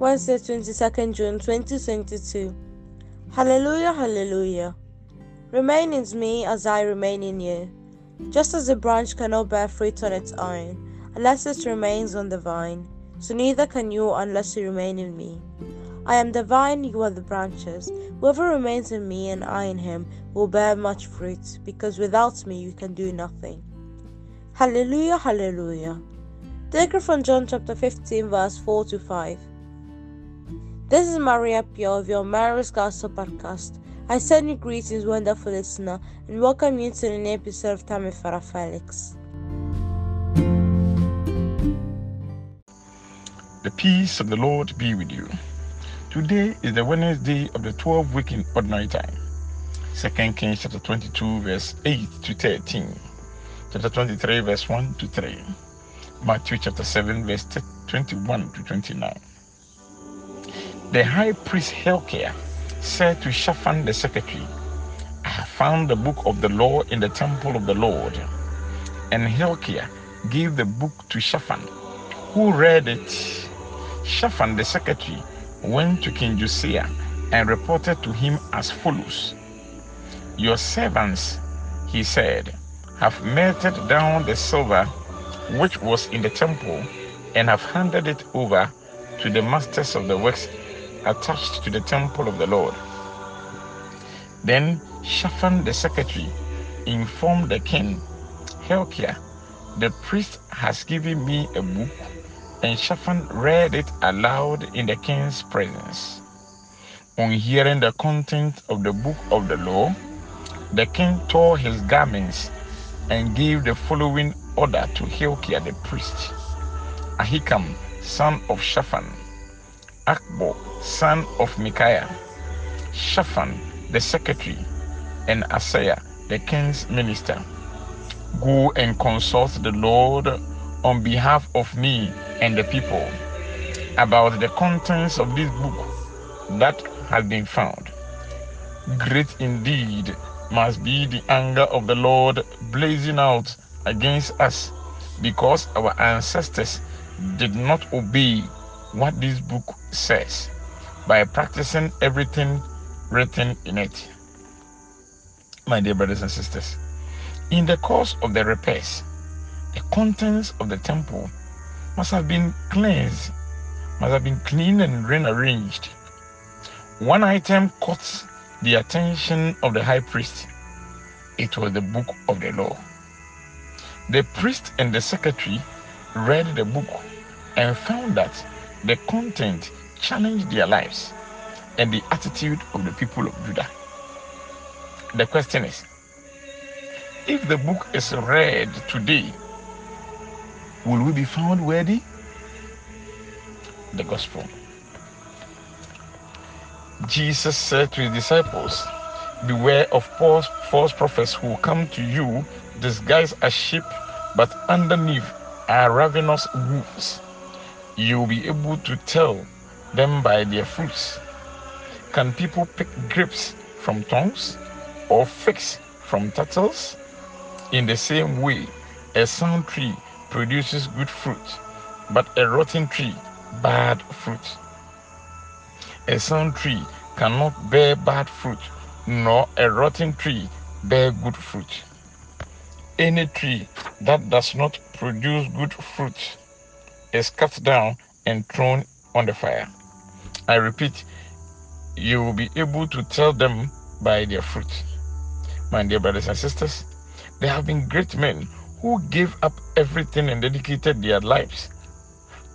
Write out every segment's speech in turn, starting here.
Wednesday, 22nd June 2022. Hallelujah, hallelujah. Remain in me as I remain in you. Just as the branch cannot bear fruit on its own, unless it remains on the vine, so neither can you unless you remain in me. I am the vine, you are the branches. Whoever remains in me and I in him will bear much fruit, because without me you can do nothing. Hallelujah, hallelujah. Taken from John chapter 15, verse 4 to 5. This is Maria Pio of your Marist Gospel podcast. I send you greetings, wonderful listener, and welcome you to the new episode of Tammy Father Felix. The peace of the Lord be with you. Today is the Wednesday of the 12th week in ordinary time. 2 Kings chapter 22 verse 8 to 13. Chapter 23 verse 1 to 3. Matthew chapter 7 verse 21 to 29. The high priest Hilkiah said to Shaphan the secretary, I have found the book of the law in the temple of the Lord. And Hilkiah gave the book to Shaphan, who read it. Shaphan the secretary went to King Josiah and reported to him as follows. Your servants, he said, have melted down the silver which was in the temple and have handed it over to the masters of the works attached to the temple of the Lord. Then Shaphan the secretary informed the king, Hilkiah, the priest has given me a book. And Shaphan read it aloud in the king's presence. On hearing the content of the book of the law, the king tore his garments and gave the following order to Hilkiah the priest. Ahikam, son of Shaphan, Akbor, son of Micaiah, Shaphan, the secretary, and Asaiah, the king's minister. Go and consult the Lord on behalf of me and the people about the contents of this book that has been found. Great indeed must be the anger of the Lord blazing out against us, because our ancestors did not obey what this book says by practicing everything written in it. My dear brothers and sisters, in the course of the repairs, the contents of the temple must have been cleansed, must have been cleaned and rearranged. One item caught the attention of the high priest. It was the book of the law. The priest and the secretary read the book and found that the content challenged their lives and the attitude of the people of Judah. The question is, if the book is read today, will we be found worthy? The gospel. Jesus said to his disciples, beware of false prophets who come to you disguised as sheep, but underneath are ravenous wolves. You will be able to tell them by their fruits. Can people pick grapes from thorns or figs from tattles? In the same way, a sound tree produces good fruit, but a rotten tree bad fruit. A sound tree cannot bear bad fruit, nor a rotten tree bear good fruit. Any tree that does not produce good fruit is cut down and thrown on the fire. I repeat, you will be able to tell them by their fruit. My dear brothers and sisters, there have been great men who gave up everything and dedicated their lives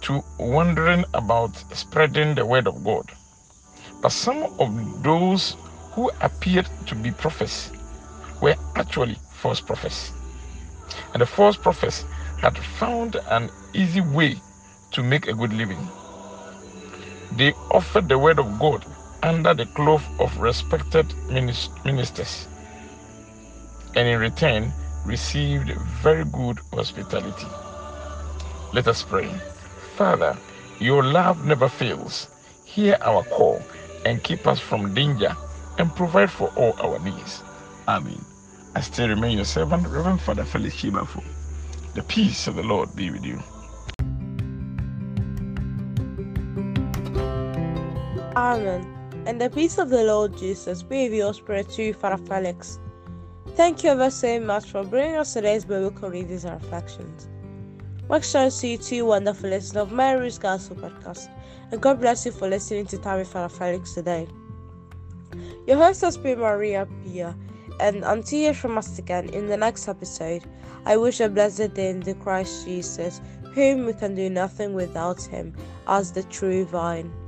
to wandering about spreading the word of God. But some of those who appeared to be prophets were actually false prophets. And the false prophets had found an easy way to make a good living. They offered the word of God under the cloth of respected ministers, and in return received very good hospitality. Let us pray. Father, your love never fails. Hear our call and keep us from danger and provide for all our needs. Amen. I still remain your servant, Reverend Father Felix Shebafo. The peace of the Lord be with you. Amen. And the peace of the Lord Jesus be with your spirit too, Father Felix. Thank you ever so much for bringing us today's biblical readings and reflections. Make sure to see you two wonderful listeners of Marist Gospel podcast, and God bless you for listening to Time with Father Felix today. Your host has been Maria Pio, and until you hear from us again in the next episode, I wish a blessed day in the Christ Jesus, whom we can do nothing without him as the true vine.